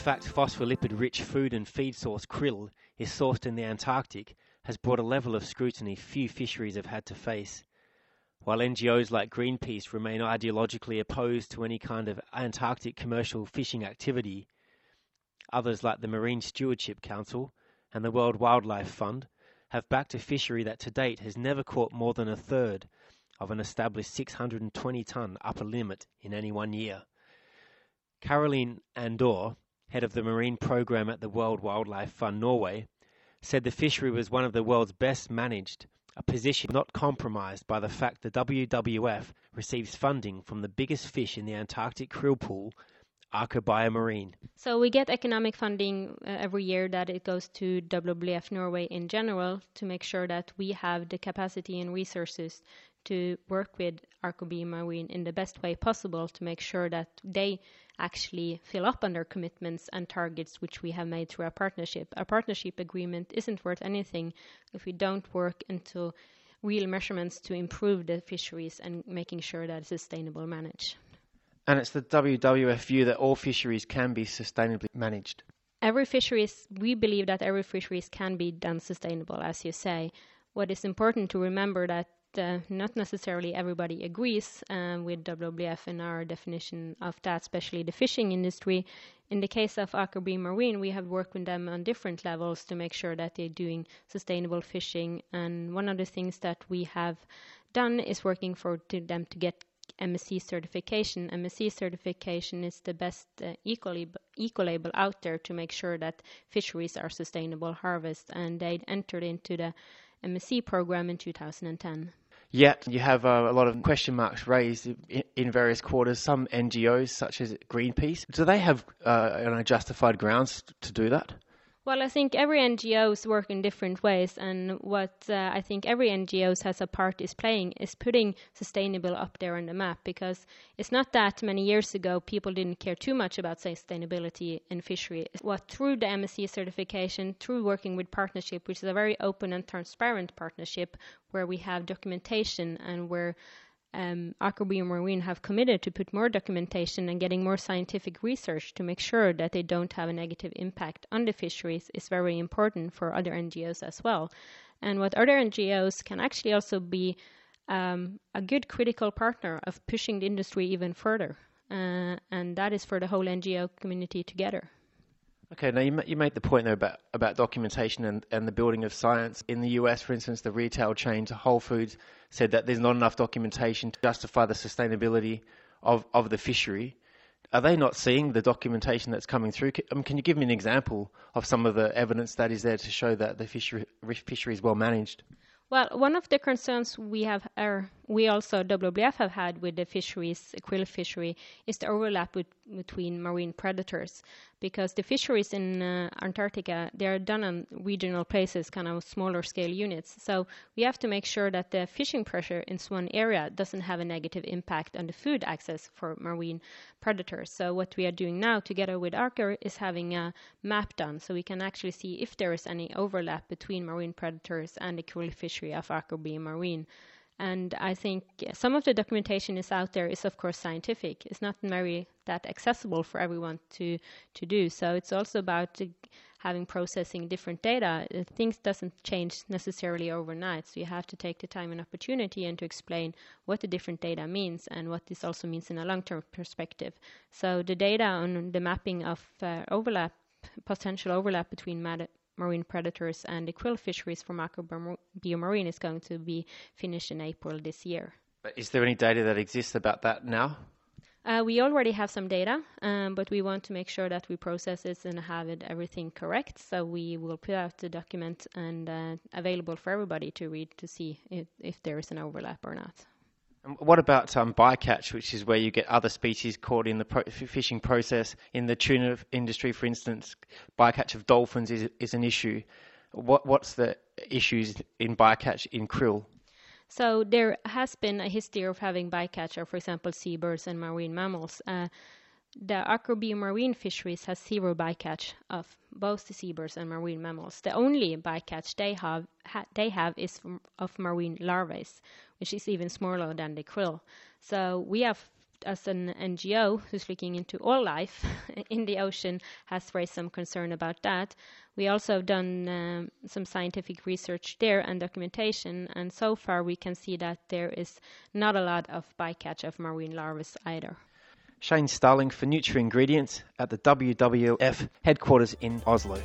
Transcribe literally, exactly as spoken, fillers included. fact phospholipid-rich food and feed source krill is sourced in the Antarctic has brought a level of scrutiny few fisheries have had to face. While N G Os like Greenpeace remain ideologically opposed to any kind of Antarctic commercial fishing activity, others like the Marine Stewardship Council and the World Wildlife Fund have backed a fishery that to date has never caught more than a third of an established six hundred twenty tonne upper limit in any one year. Caroline Andor, head of the marine program at the World Wildlife Fund Norway, said the fishery was one of the world's best managed, a position not compromised by the fact the W W F receives funding from the biggest fish in the Antarctic krill pool, Aker BioMarine. So we get economic funding uh, every year that it goes to W W F Norway in general to make sure that we have the capacity and resources to work with Aker BioMarine in the best way possible to make sure that they actually fill up on their commitments and targets which we have made through our partnership. Our partnership agreement isn't worth anything if we don't work into real measurements to improve the fisheries and making sure that it's sustainable managed. And it's the W W F view that all fisheries can be sustainably managed. Every fisheries, we believe that every fisheries can be done sustainable, as you say. What is important to remember that Uh, not necessarily everybody agrees um, with W W F and our definition of that, especially the fishing industry. In the case of Aker BioMarine, we have worked with them on different levels to make sure that they're doing sustainable fishing. And one of the things that we have done is working for to them to get M S C certification. M S C certification is the best uh, ecolab- ecolabel out there to make sure that fisheries are sustainable harvest. And they entered into the M S C program in two thousand ten. Yet you have uh, a lot of question marks raised in, in various quarters. Some N G Os, such as Greenpeace, do they have uh, justified grounds to do that? Well, I think every N G Os work in different ways, and what uh, I think every N G Os has a part is playing is putting sustainable up there on the map, because it's not that many years ago people didn't care too much about sustainability in fishery. What through the M S C certification, through working with partnership, which is a very open and transparent partnership where we have documentation and where Um, Aker BioMarine have committed to put more documentation and getting more scientific research to make sure that they don't have a negative impact on the fisheries is very important for other N G Os as well. And what other N G Os can actually also be um, a good critical partner of pushing the industry even further. Uh, and that is for the whole N G O community together. Okay, now you you made the point there about, about documentation and, and the building of science. In the U S, for instance, the retail chain Whole Foods said that there's not enough documentation to justify the sustainability of, of the fishery. Are they not seeing the documentation that's coming through? Can, um, can you give me an example of some of the evidence that is there to show that the fishery, fishery is well managed? Well, one of the concerns we have, er, we also, W W F have had with the fisheries, krill fishery, is the overlap with, between marine predators. Because the fisheries in uh, Antarctica, they are done on regional places, kind of smaller scale units. So we have to make sure that the fishing pressure in one area doesn't have a negative impact on the food access for marine predators. So what we are doing now together with Aker is having a map done so we can actually see if there is any overlap between marine predators and the krill fishery of Aker BioMarine. And I think some of the documentation is out there is of course scientific. It's not very that accessible for everyone to, to do. So it's also about having processing different data. Things doesn't change necessarily overnight. So you have to take the time and opportunity and to explain what the different data means and what this also means in a long-term perspective. So the data on the mapping of uh, overlap, potential overlap between matter marine predators and the krill fisheries from Aker BioMarine is going to be finished in April this year. But is there any data that exists about that now? Uh, we already have some data, um, but we want to make sure that we process it and have it, everything correct. So we will put out the document and uh, available for everybody to read to see if, if there is an overlap or not. And what about um, bycatch, which is where you get other species caught in the pro- fishing process? In the tuna industry, for instance, bycatch of dolphins is is an issue. What What's the issues in bycatch in krill? So there has been a history of having bycatch of, for example, seabirds and marine mammals. Uh, The Aker BioMarine fisheries has zero bycatch of both the seabirds and marine mammals. The only bycatch they have ha, they have is of marine larvae, which is even smaller than the krill. So we have as an N G O who's looking into all life in the ocean has raised some concern about that. We also have done um, some scientific research there and documentation, and so far we can see that there is not a lot of bycatch of marine larvae either. Shane Starling for Nutri-Ingredients at the W W F headquarters in Oslo.